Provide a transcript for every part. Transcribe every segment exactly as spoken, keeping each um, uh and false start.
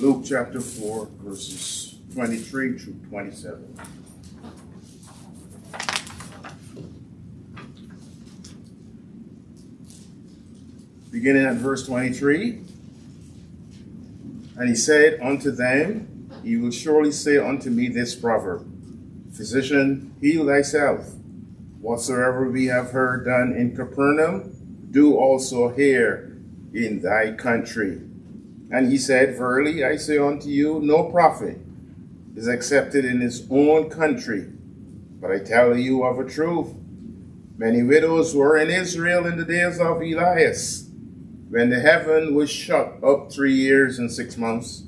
Luke chapter four, verses twenty-three through twenty-seven. Beginning at verse twenty-three, and he said unto them, ye will surely say unto me this proverb, Physician, heal thyself. Whatsoever we have heard done in Capernaum, do also here in thy country. And he said, Verily I say unto you, no prophet is accepted in his own country. But I tell you of a truth, many widows were in Israel in the days of Elias, when the heaven was shut up three years and six months,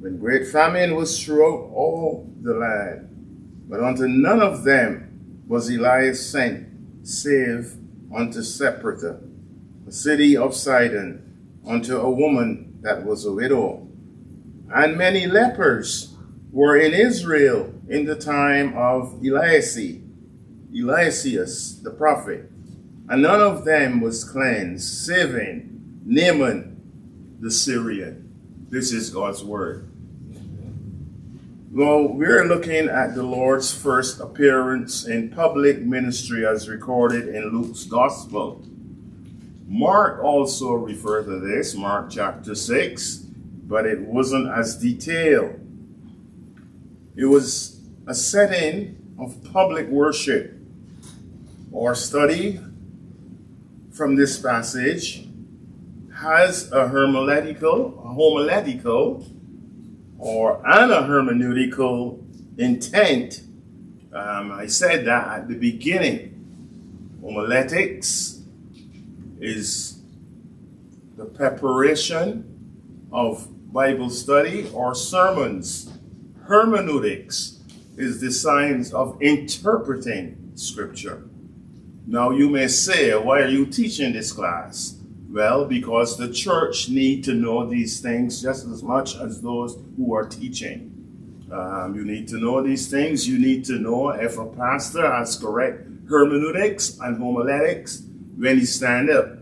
when great famine was throughout all the land. But unto none of them was Elias sent, save unto Sarepta, a city of Sidon, unto a woman that was a widow. And many lepers were in Israel in the time of Eliseus, the prophet, and none of them was cleansed, saving Naaman the Syrian. This is God's word. Well, we're looking at the Lord's first appearance in public ministry as recorded in Luke's gospel. Mark also referred to this, Mark chapter six, but it wasn't as detailed. It was a setting of public worship. Our study from this passage has a hermeneutical, a homiletical, or an hermeneutical intent. Um, I said that at the beginning. Homiletics is the preparation of Bible study or sermons. Hermeneutics is the science of interpreting Scripture. Now you may say, why are you teaching this class? Well, because the church need to know these things just as much as those who are teaching. Um, you need to know these things. You need to know if a pastor has correct hermeneutics and homiletics when he stand up.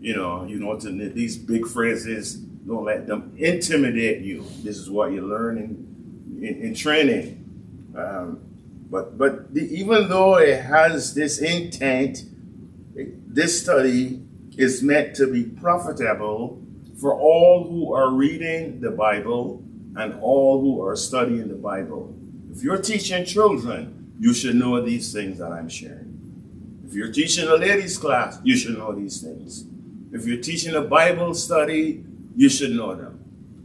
You know, you know to, these big phrases, don't let them intimidate you. This is what you learn in, in, in training. Um, but but the, even though it has this intent, it, this study is meant to be profitable for all who are reading the Bible and all who are studying the Bible. If you're teaching children, you should know these things that I'm sharing. If you're teaching a ladies' class, you should know these things. If you're teaching a Bible study, you should know them.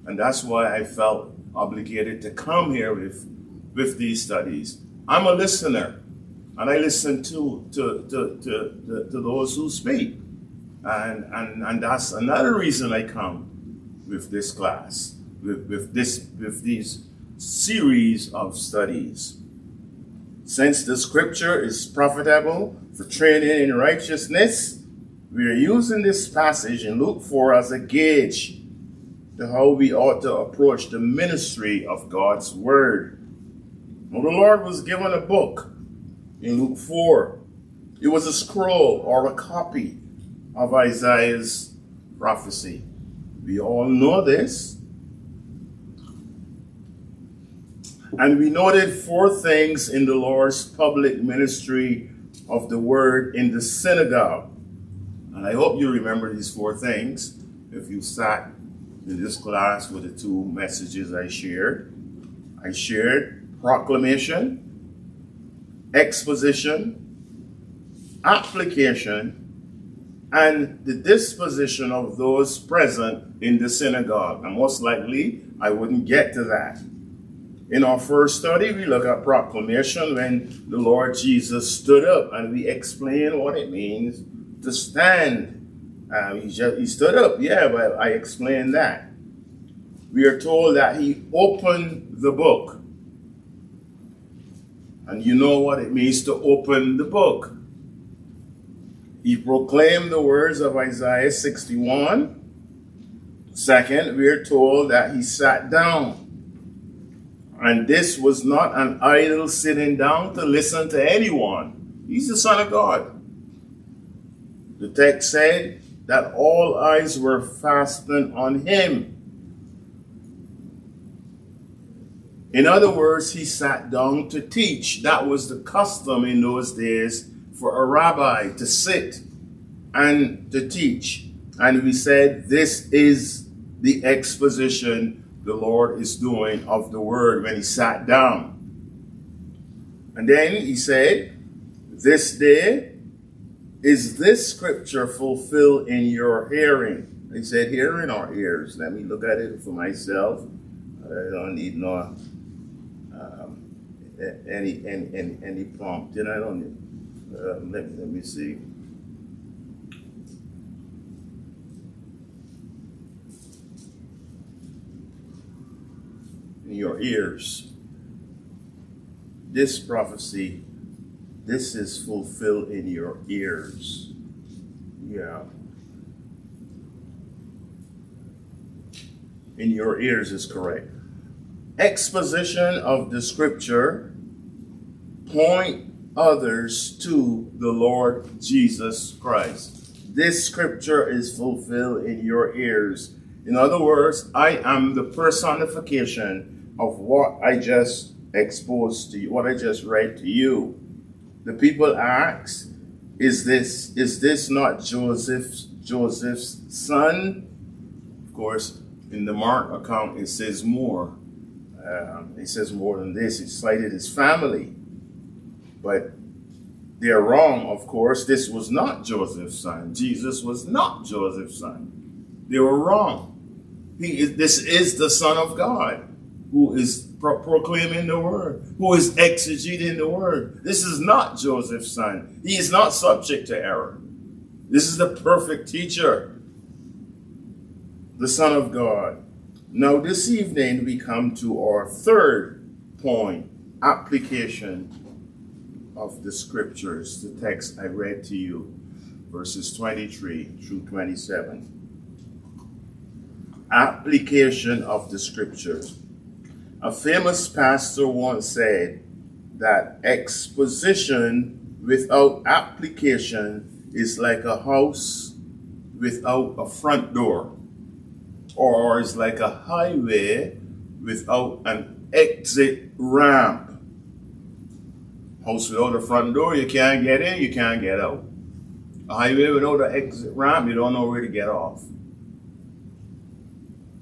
And that's why I felt obligated to come here with, with these studies. I'm a listener, and I listen to, to, to, to, to, to those who speak. And, and and that's another reason I come with this class, with, with this with these series of studies. Since the scripture is profitable for training in righteousness, we are using this passage in Luke four as a gauge to how we ought to approach the ministry of God's word. Now, the Lord was given a book in Luke four. It was a scroll or a copy of Isaiah's prophecy. We all know this. And we noted four things in the Lord's public ministry of the word in the synagogue. And I hope you remember these four things if you sat in this class with the two messages I shared. I shared proclamation, exposition, application, and the disposition of those present in the synagogue. And most likely, I wouldn't get to that. In our first study, we look at proclamation when the Lord Jesus stood up, and we explain what it means to stand. Uh, he, just, he stood up, yeah, but I explained that. We are told that he opened the book. And you know what it means to open the book. He proclaimed the words of Isaiah sixty-one. Second, we are told that he sat down. And this was not an idle sitting down to listen to anyone. He's the Son of God. The text said that all eyes were fastened on him. In other words, he sat down to teach. That was the custom in those days for a rabbi to sit and to teach. And we said, this is the exposition the Lord is doing of the word when he sat down. And then he said, this day is this scripture fulfilled in your hearing. He said, hearing or ears? Let me look at it for myself. I don't need no um, any, any, any, any prompting. I don't need, uh, let, let me see. In your ears. This prophecy, this is fulfilled in your ears. Yeah. In your ears is correct. Exposition of the scripture point others to the Lord Jesus Christ. This scripture is fulfilled in your ears. In other words, I am the personification of what I just exposed to you, what I just read to you. The people ask, is this, is this not Joseph's, Joseph's son? Of course, in the Mark account, it says more. Um, it says more than this. It cited his family. But they're wrong, of course. This was not Joseph's son. Jesus was not Joseph's son. They were wrong. He is, this is the Son of God who is pro proclaiming the word, who is exegeting the word. This is not Joseph's son. He is not subject to error. This is the perfect teacher, the Son of God. Now this evening we come to our third point, application of the scriptures, the text I read to you, verses twenty-three through twenty-seven. Application of the scriptures. A famous pastor once said that exposition without application is like a house without a front door, or is like a highway without an exit ramp. House without a front door, you can't get in, you can't get out. A highway without an exit ramp, you don't know where to get off.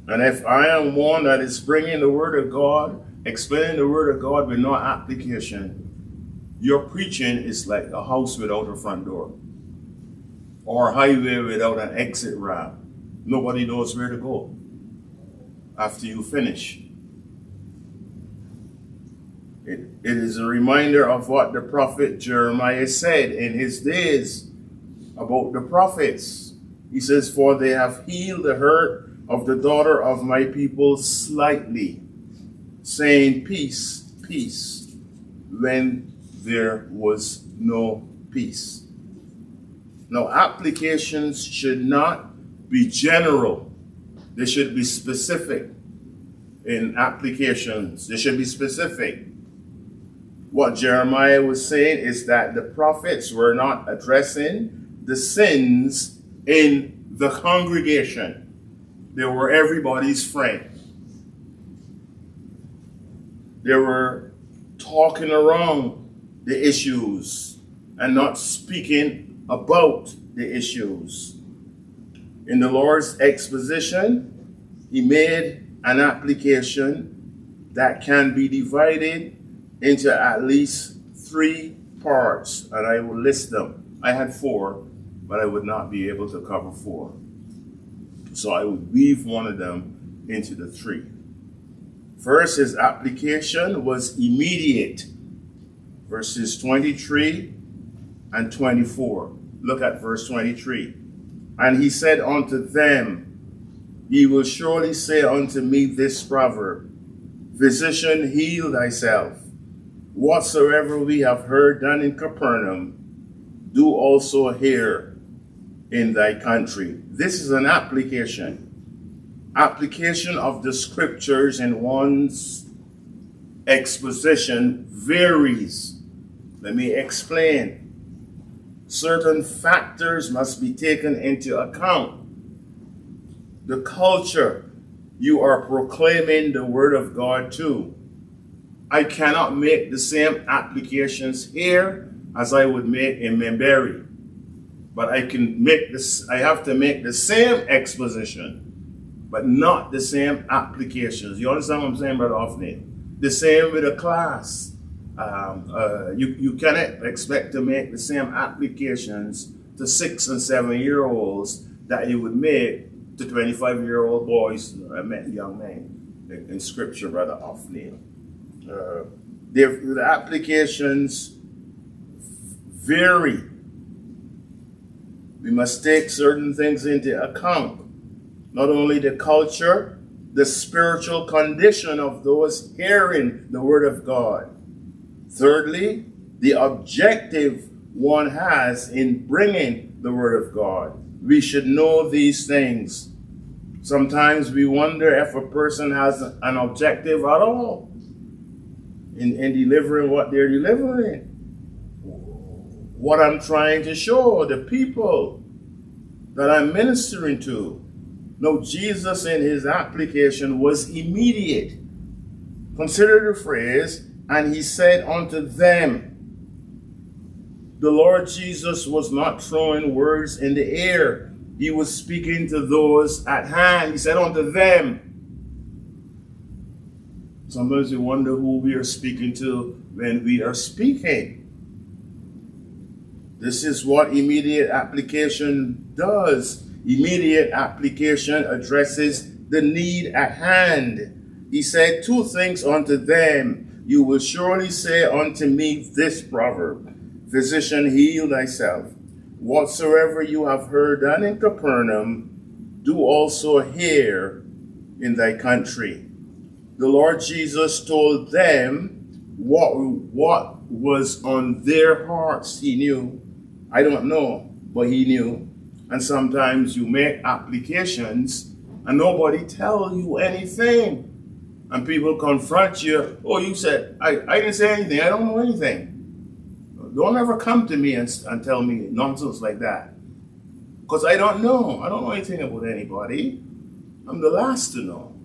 And if I am one that is bringing the word of God, explaining the word of God with no application, your preaching is like a house without a front door, or a highway without an exit ramp. Nobody knows where to go after you finish. It, it is a reminder of what the prophet Jeremiah said in his days about the prophets. He says, for they have healed the hurt of the daughter of my people slightly, saying, peace, peace, when there was no peace. Now, applications should not be general. They should be specific in applications. They should be specific. What Jeremiah was saying is that the prophets were not addressing the sins in the congregation. They were everybody's friend. They were talking around the issues and not speaking about the issues. In the Lord's exposition, he made an application that can be divided into at least three parts, and I will list them. I had four, but I would not be able to cover four. So I would weave one of them into the three. First, his application was immediate. Verses twenty-three and twenty-four. Look at verse twenty-three. And he said unto them, ye will surely say unto me this proverb, physician, heal thyself. Whatsoever we have heard done in Capernaum, do also here in thy country. This is an application. Application of the scriptures in one's exposition varies. Let me explain. Certain factors must be taken into account. The culture you are proclaiming the word of God to, I cannot make the same applications here as I would make in Memberi, but I can make this, I have to make the same exposition, but not the same applications. You understand what I'm saying, Brother Offney? The same with a class. Um, uh, you, you cannot expect to make the same applications to six and seven year olds that you would make to twenty-five year old boys, uh, young men in scripture, Brother Offney. Uh, the applications vary. We must take certain things into account. Not only the culture, the spiritual condition of those hearing the word of God. Thirdly, the objective one has in bringing the word of God. We should know these things. Sometimes we wonder if a person has an objective at all in, in delivering what they're delivering. What I'm trying to show the people that I'm ministering to. No, Jesus in his application was immediate. Consider the phrase, and he said unto them. The Lord Jesus was not throwing words in the air. He was speaking to those at hand. He said unto them. Sometimes we wonder who we are speaking to when we are speaking. This is what immediate application does. Immediate application addresses the need at hand. He said two things unto them. You will surely say unto me this proverb, Physician, heal thyself. Whatsoever you have heard done in Capernaum, do also here in thy country. The Lord Jesus told them what, what was on their hearts. He knew. I don't know, but he knew. And sometimes you make applications and nobody tells you anything. And people confront you. Oh, you said, I, I didn't say anything. I don't know anything. Don't ever come to me and, and tell me nonsense like that. Because I don't know. I don't know anything about anybody. I'm the last to know.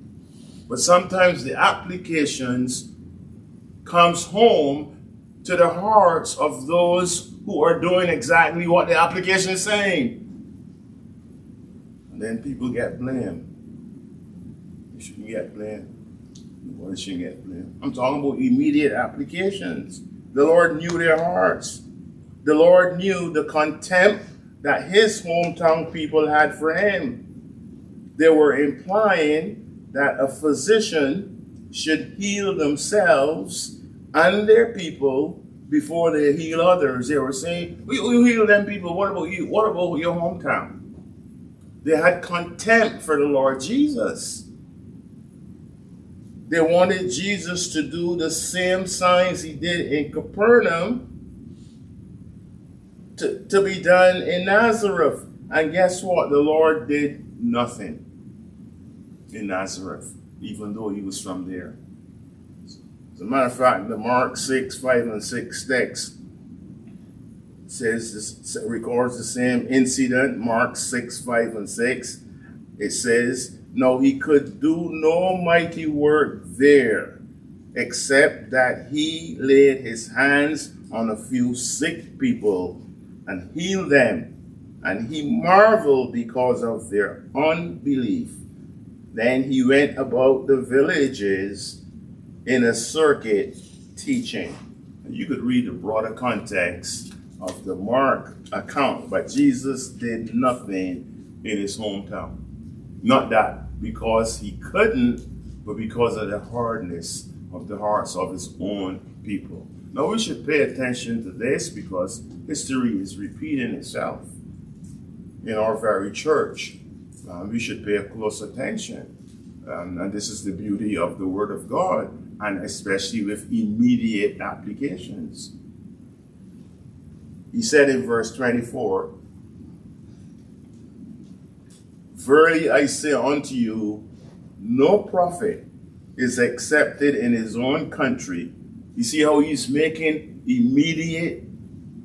But sometimes the applications comes home to the hearts of those who are doing exactly what the application is saying. And then people get blamed. They shouldn't get blamed. Nobody shouldn't get blamed. I'm talking about immediate applications. The Lord knew their hearts. The Lord knew the contempt that his hometown people had for him. They were implying that a physician should heal themselves and their people before they heal others. They were saying, we, we heal them people, what about you? What about your hometown? They had contempt for the Lord Jesus. They wanted Jesus to do the same signs he did in Capernaum to, to be done in Nazareth. And guess what? The Lord did nothing in Nazareth, even though he was from there. As a matter of fact, the Mark six, five and six text says this, records the same incident, Mark six, five and six. It says, no, he could do no mighty work there, except that he laid his hands on a few sick people and healed them. And he marveled because of their unbelief. Then he went about the villages in a circuit teaching. And you could read the broader context of the Mark account, but Jesus did nothing in his hometown. Not that because he couldn't, but because of the hardness of the hearts of his own people. Now we should pay attention to this because history is repeating itself in our very church. Um, we should pay close attention. Um, and this is the beauty of the Word of God, and especially with immediate applications. He said in verse twenty-four, Verily I say unto you, no prophet is accepted in his own country. You see how he's making immediate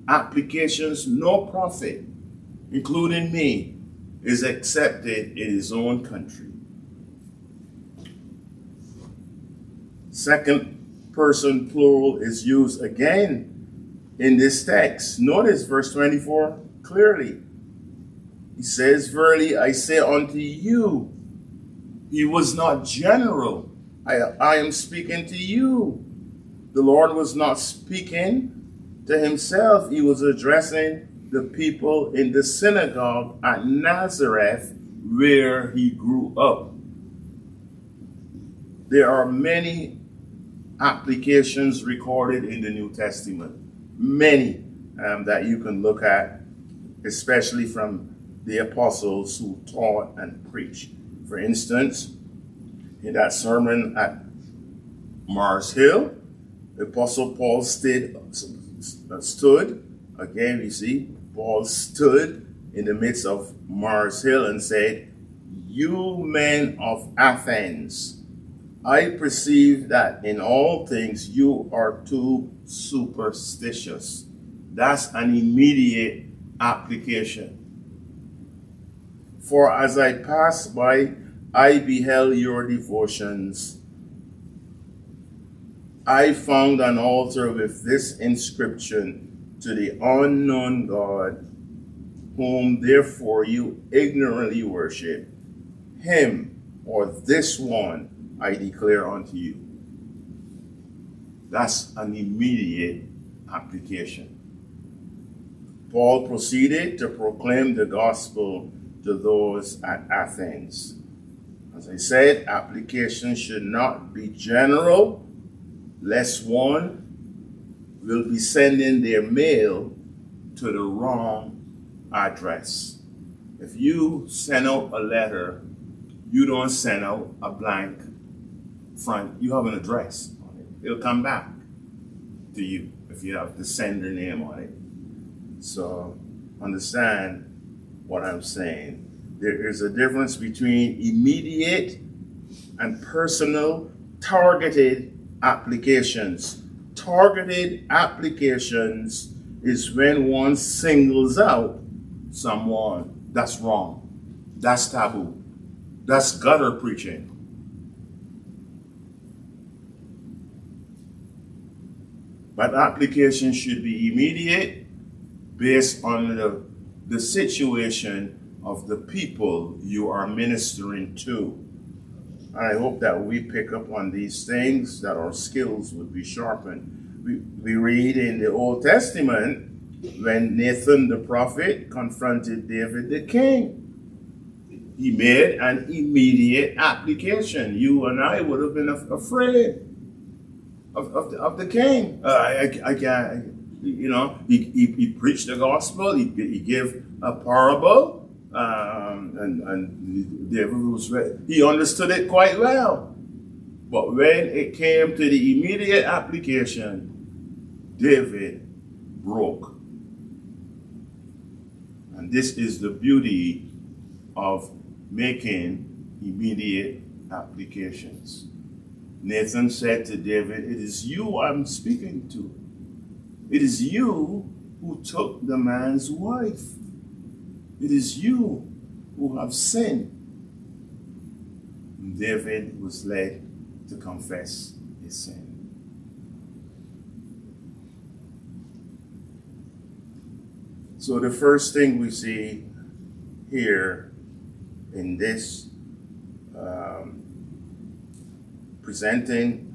applications? No prophet, including me, is accepted in his own country. Second person plural is used again in this text. Notice verse twenty-four clearly. He says, verily I say unto you, he was not general. I, I am speaking to you. The Lord was not speaking to himself. He was addressing the people in the synagogue at Nazareth where he grew up. There are many applications recorded in the New Testament, many um, that you can look at, especially from the apostles who taught and preached. For instance, in that sermon at Mars Hill, the apostle Paul stood, stood, again you see, Paul stood in the midst of Mars Hill and said, "You men of Athens, I perceive that in all things you are too superstitious." That's an immediate application. "For as I passed by, I beheld your devotions. I found an altar with this inscription: to the unknown God, whom therefore you ignorantly worship. Him, or this one, I declare unto you." That's an immediate application. Paul proceeded to proclaim the gospel to those at Athens. As I said, application should not be general, lest one will be sending their mail to the wrong address. If you send out a letter, you don't send out a blank front. You have an address on it. It'll come back to you if you have the sender name on it. So understand what I'm saying. There is a difference between immediate and personal targeted applications. Targeted applications is when one singles out someone. That's wrong. That's taboo. That's gutter preaching. But application should be immediate, based on the the situation of the people you are ministering to. I hope that we pick up on these things, that our skills would be sharpened. We, we read in the Old Testament when Nathan the prophet confronted David the king. He made an immediate application. You and I would have been afraid of, of, the, of the king. Uh, I, I, I can't. You know, he, he, he preached the gospel, he, he gave a parable, um, and, and David was read. He understood it quite well. But when it came to the immediate application, David broke. And this is the beauty of making immediate applications. Nathan said to David, "It is you I'm speaking to. It is you who took the man's wife. It is you who have sinned." And David was led to confess his sin. So the first thing we see here in this um, presenting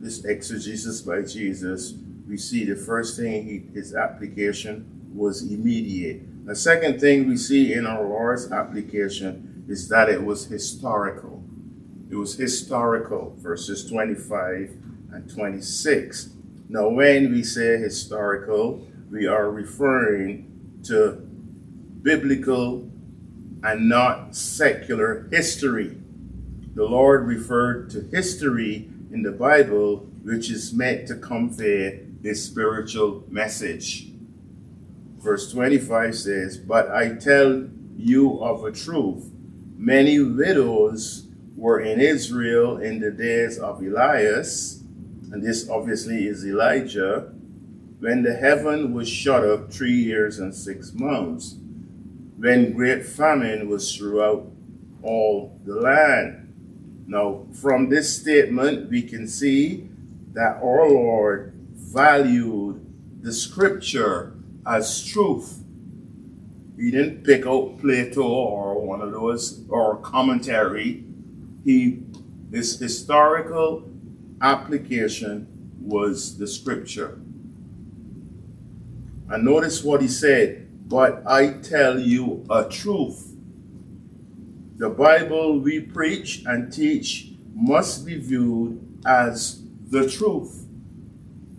this exegesis by Jesus, we see the first thing, he, his application was immediate. The second thing we see in our Lord's application is that it was historical. It was historical, verses twenty-five and twenty-six. Now, when we say historical, we are referring to biblical and not secular history. The Lord referred to history in the Bible, which is meant to convey a spiritual message. Verse twenty-five says, "But I tell you of a truth, many widows were in Israel in the days of Elias," and this obviously is Elijah, "when the heaven was shut up three years and six months, when great famine was throughout all the land. Now, from this statement, we can see that our Lord valued the scripture as truth. He didn't pick out Plato or one of those, or commentary. He, this historical application was the scripture. And notice what he said, but I tell you a truth. The Bible we preach and teach must be viewed as the truth.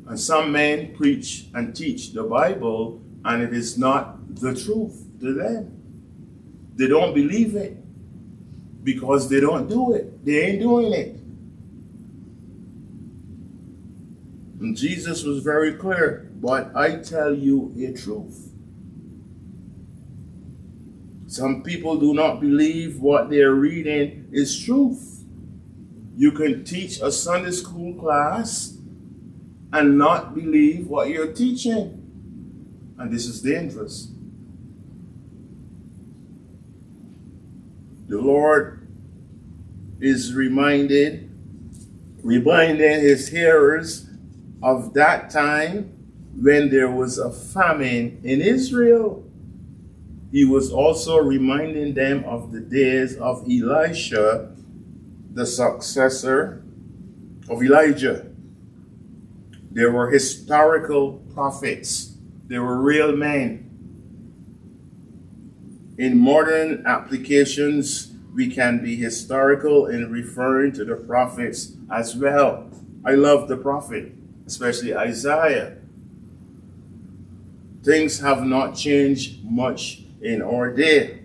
And some men preach and teach the Bible, and it is not the truth to them. They don't believe it because they don't do it. They ain't doing it. And Jesus was very clear, but I tell you a truth. Some people do not believe what they're reading is truth. You can teach a Sunday school class and not believe what you're teaching. And this is dangerous. The Lord is reminded, reminding his hearers of that time when there was a famine in Israel. He was also reminding them of the days of Elisha, the successor of Elijah. There were historical prophets. There were real men. In modern applications, we can be historical in referring to the prophets as well. I love the prophet, especially Isaiah. Things have not changed much in our day.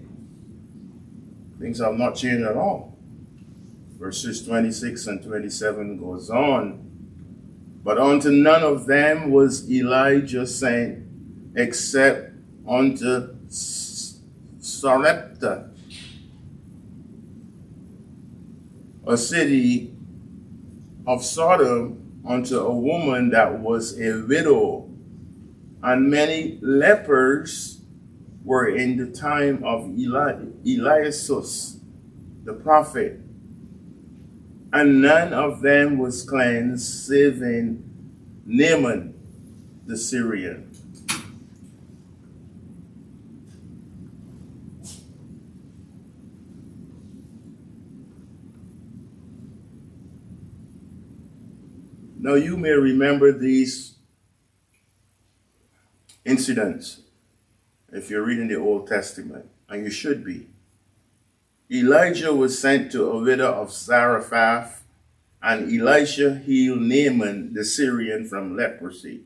Things have not changed at all. Verses twenty-six and twenty-seven goes on. But unto none of them was Elijah sent, except unto Sarepta, a city of Sodom, unto a woman that was a widow, and many lepers were in the time of Eli Eliseus, the prophet, and none of them was cleansed, saving Naaman, the Syrian. Now you may remember these incidents if you're reading the Old Testament, and you should be. Elijah was sent to a widow of Zarephath, and Elisha healed Naaman the Syrian from leprosy.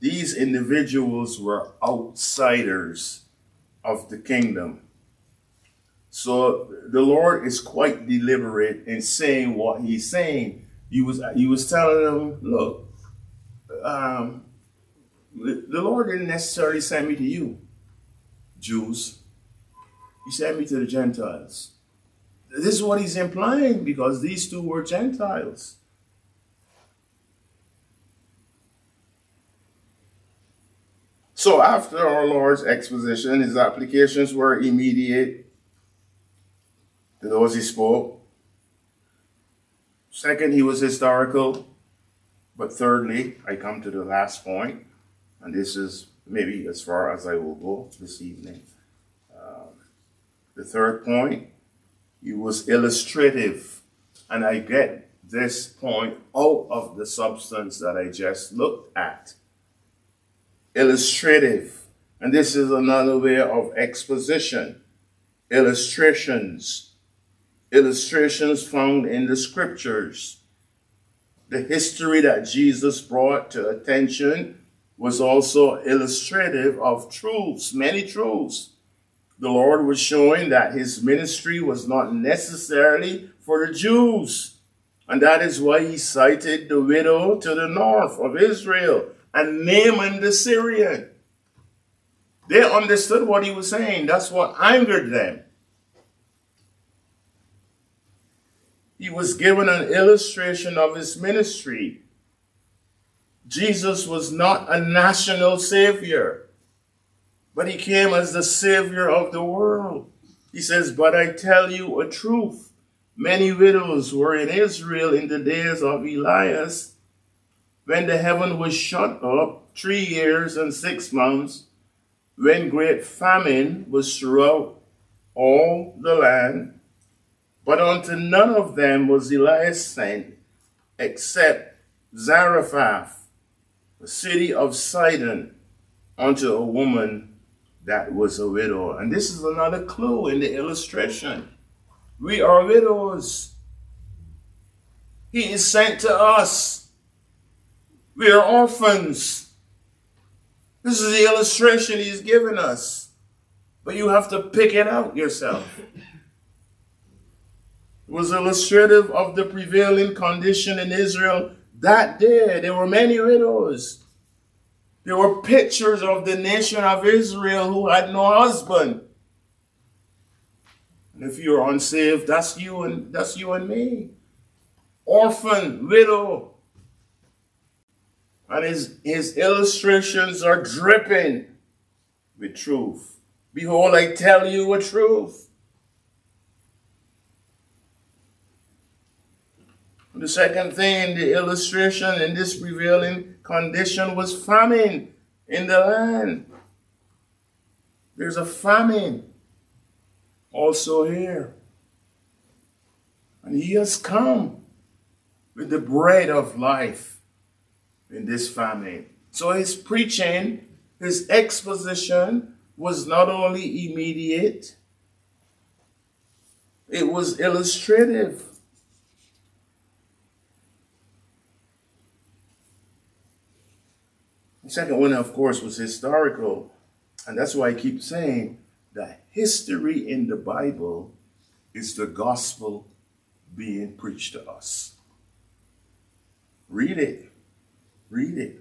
These individuals were outsiders of the kingdom. So the Lord is quite deliberate in saying what he's saying. He was, he was telling them, look, um, the Lord didn't necessarily send me to you, Jews. He sent me to the Gentiles. This is what he's implying, because these two were Gentiles. So after our Lord's exposition, his applications were immediate to those he spoke. Second, he was historical. But thirdly, I come to the last point, and this is maybe as far as I will go this evening. Um, the third point, he was illustrative. And I get this point out of the substance that I just looked at. Illustrative. And this is another way of exposition. Illustrations. Illustrations found in the scriptures. The history that Jesus brought to attention was also illustrative of truths, many truths. The Lord was showing that his ministry was not necessarily for the Jews. And that is why he cited the widow to the north of Israel and Naaman the Syrian. They understood what he was saying. That's what angered them. He was given an illustration of his ministry. Jesus was not a national savior, but he came as the savior of the world. He says, but I tell you a truth. Many widows were in Israel in the days of Elias, when the heaven was shut up three years and six months, when great famine was throughout all the land. But unto none of them was Elias sent, except Zarephath, the city of Sidon, unto a woman that was a widow. And this is another clue in the illustration. We are widows. He is sent to us. We are orphans. This is the illustration he's given us. But you have to pick it out yourself. It was illustrative of the prevailing condition in Israel that day. There were many widows. There were pictures of the nation of Israel who had no husband. And if you're unsaved, that's you and that's you and me. Orphan, widow. And his, his illustrations are dripping with truth. Behold, I tell you a truth. The second thing in the illustration in this prevailing condition was famine in the land. There's a famine also here. And he has come with the bread of life in this famine. So his preaching, his exposition was not only immediate, it was illustrative. The second one, of course, was historical. And that's why I keep saying that history in the Bible is the gospel being preached to us. Read it. Read it.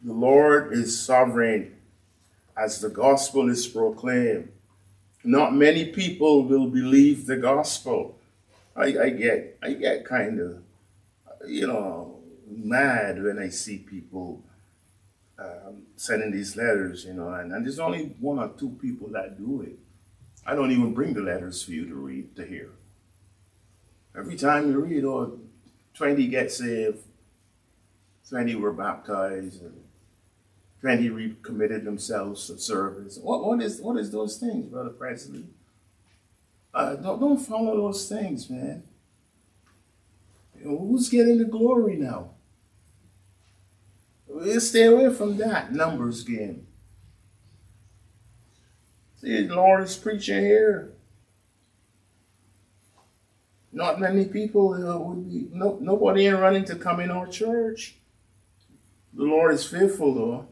The Lord is sovereign as the gospel is proclaimed. Not many people will believe the gospel. I, I get, I get kind of, you know, mad when I see people um, sending these letters, you know, and, and there's only one or two people that do it. I don't even bring the letters for you to read, to hear. Every time you read, oh, twenty get saved, twenty were baptized, and twenty recommitted themselves to service. What, what, is, what is those things, Brother Presley? Uh, don't, don't follow those things, man. You know, who's getting the glory now? We'll stay away from that numbers game. See, the Lord is preaching here. Not many people uh, would be, no, nobody ain't running to come in our church. The Lord is faithful, though.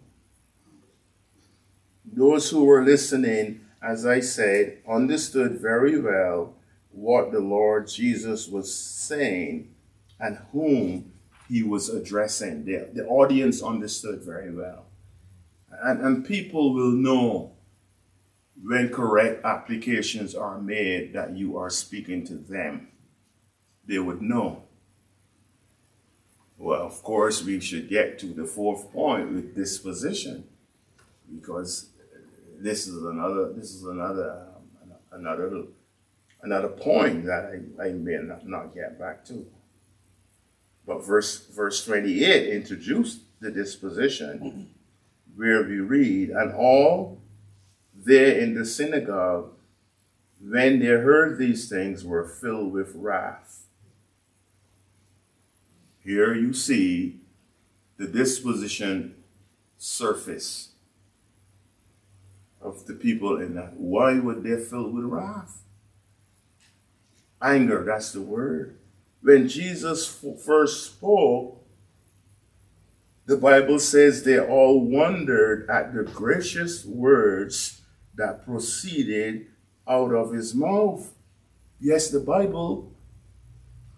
Those who were listening, as I said, understood very well what the Lord Jesus was saying and whom he was addressing. The, the audience understood very well. And, and people will know when correct applications are made that you are speaking to them. They would know. Well, of course, we should get to the fourth point with disposition, because this is another, this is another, um, another, another point that I, I may not, not get back to. But verse, verse twenty-eight introduced the disposition where we read, and all there in the synagogue, when they heard these things, were filled with wrath. Here you see the disposition surface of the people in that. Why were they filled with wrath? Anger, that's the word. When Jesus first spoke, the Bible says they all wondered at the gracious words that proceeded out of his mouth. Yes, the Bible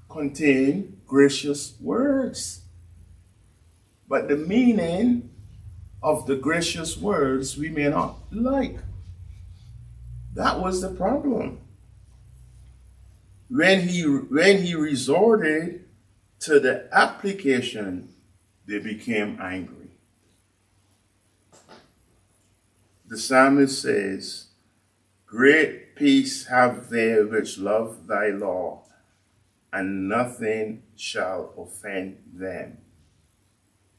contained gracious words. But the meaning of the gracious words we may not like. That was the problem. When he, when he resorted to the application, they became angry. The psalmist says, Great peace have they which love thy law, and nothing shall offend them.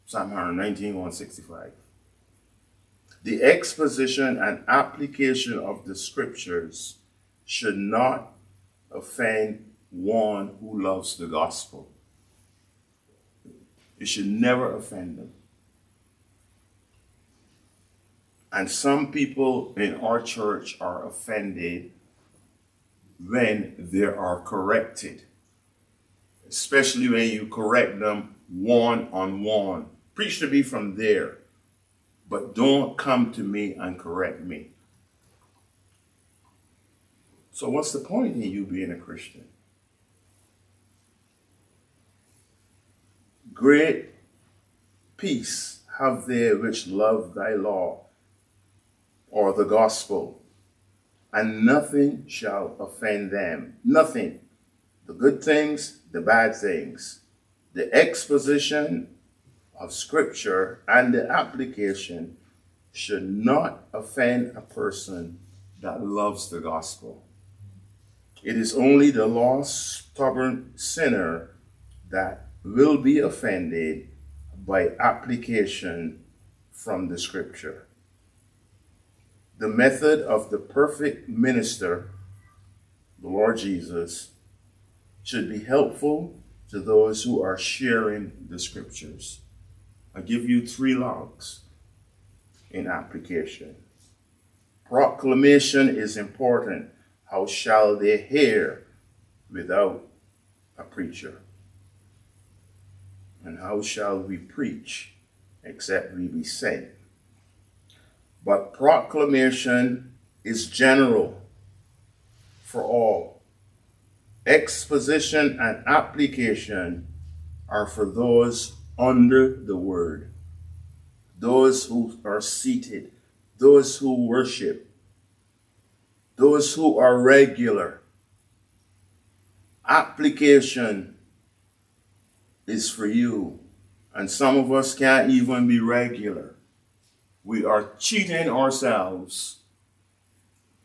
Psalm one nineteen, one sixty-five. The exposition and application of the scriptures should not offend one who loves the gospel. It should never offend them. And some people in our church are offended when they are corrected, especially when you correct them one on one. Preach to me from there, but don't come to me and correct me. So what's the point in you being a Christian? Great peace have they which love thy law, or the gospel, and nothing shall offend them. Nothing. The good things, the bad things. The exposition of scripture and the application should not offend a person that loves the gospel. It is only the lost, stubborn sinner that will be offended by application from the scripture. The method of the perfect minister, the Lord Jesus, should be helpful to those who are sharing the scriptures. I give you three logs in application. Proclamation is important. How shall they hear without a preacher? And how shall we preach except we be sent? But proclamation is general for all. Exposition and application are for those under the word, those who are seated, those who worship, those who are regular. Application is for you, and some of us can't even be regular. We are cheating ourselves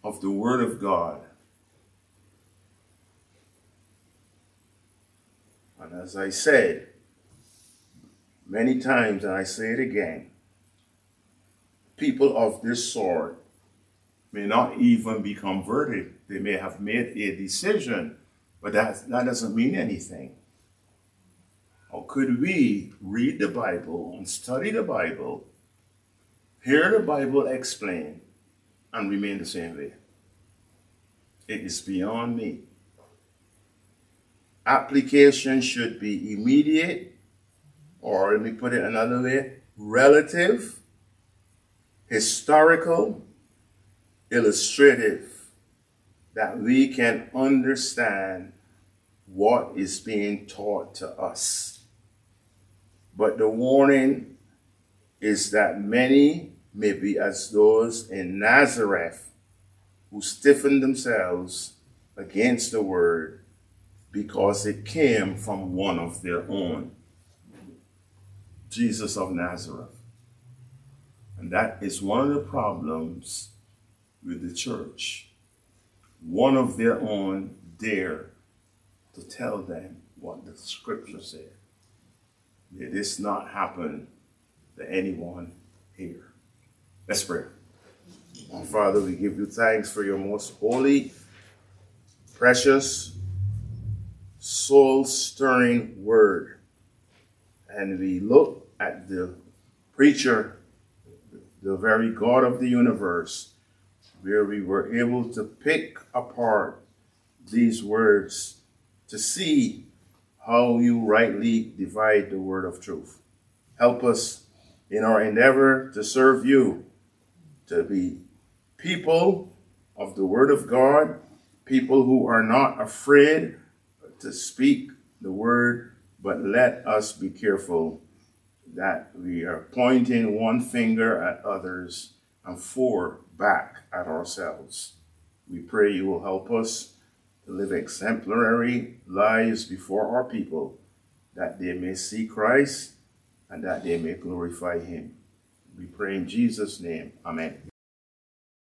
of the Word of God. And as I said many times, and I say it again, people of this sort may not even be converted. They may have made a decision, but that, that doesn't mean anything. How could we read the Bible and study the Bible, hear the Bible explained, and remain the same way? It is beyond me. Application should be immediate, or let me put it another way, relative, historical, illustrative, that we can understand what is being taught to us. But the warning is that many may be as those in Nazareth who stiffened themselves against the word because it came from one of their own, Jesus of Nazareth. And that is one of the problems with the church. One of their own dare to tell them what the scripture said. May this not happen to anyone here. Let's pray. Our Father, we give you thanks for your most holy, precious, soul-stirring word. And we look at the preacher, the very God of the universe, where we were able to pick apart these words to see how you rightly divide the word of truth. Help us in our endeavor to serve you, to be people of the Word of God, people who are not afraid to speak the Word, but let us be careful that we are pointing one finger at others and four back at ourselves. We pray you will help us to live exemplary lives before our people, that they may see Christ and that they may glorify him. We pray in Jesus' name. Amen.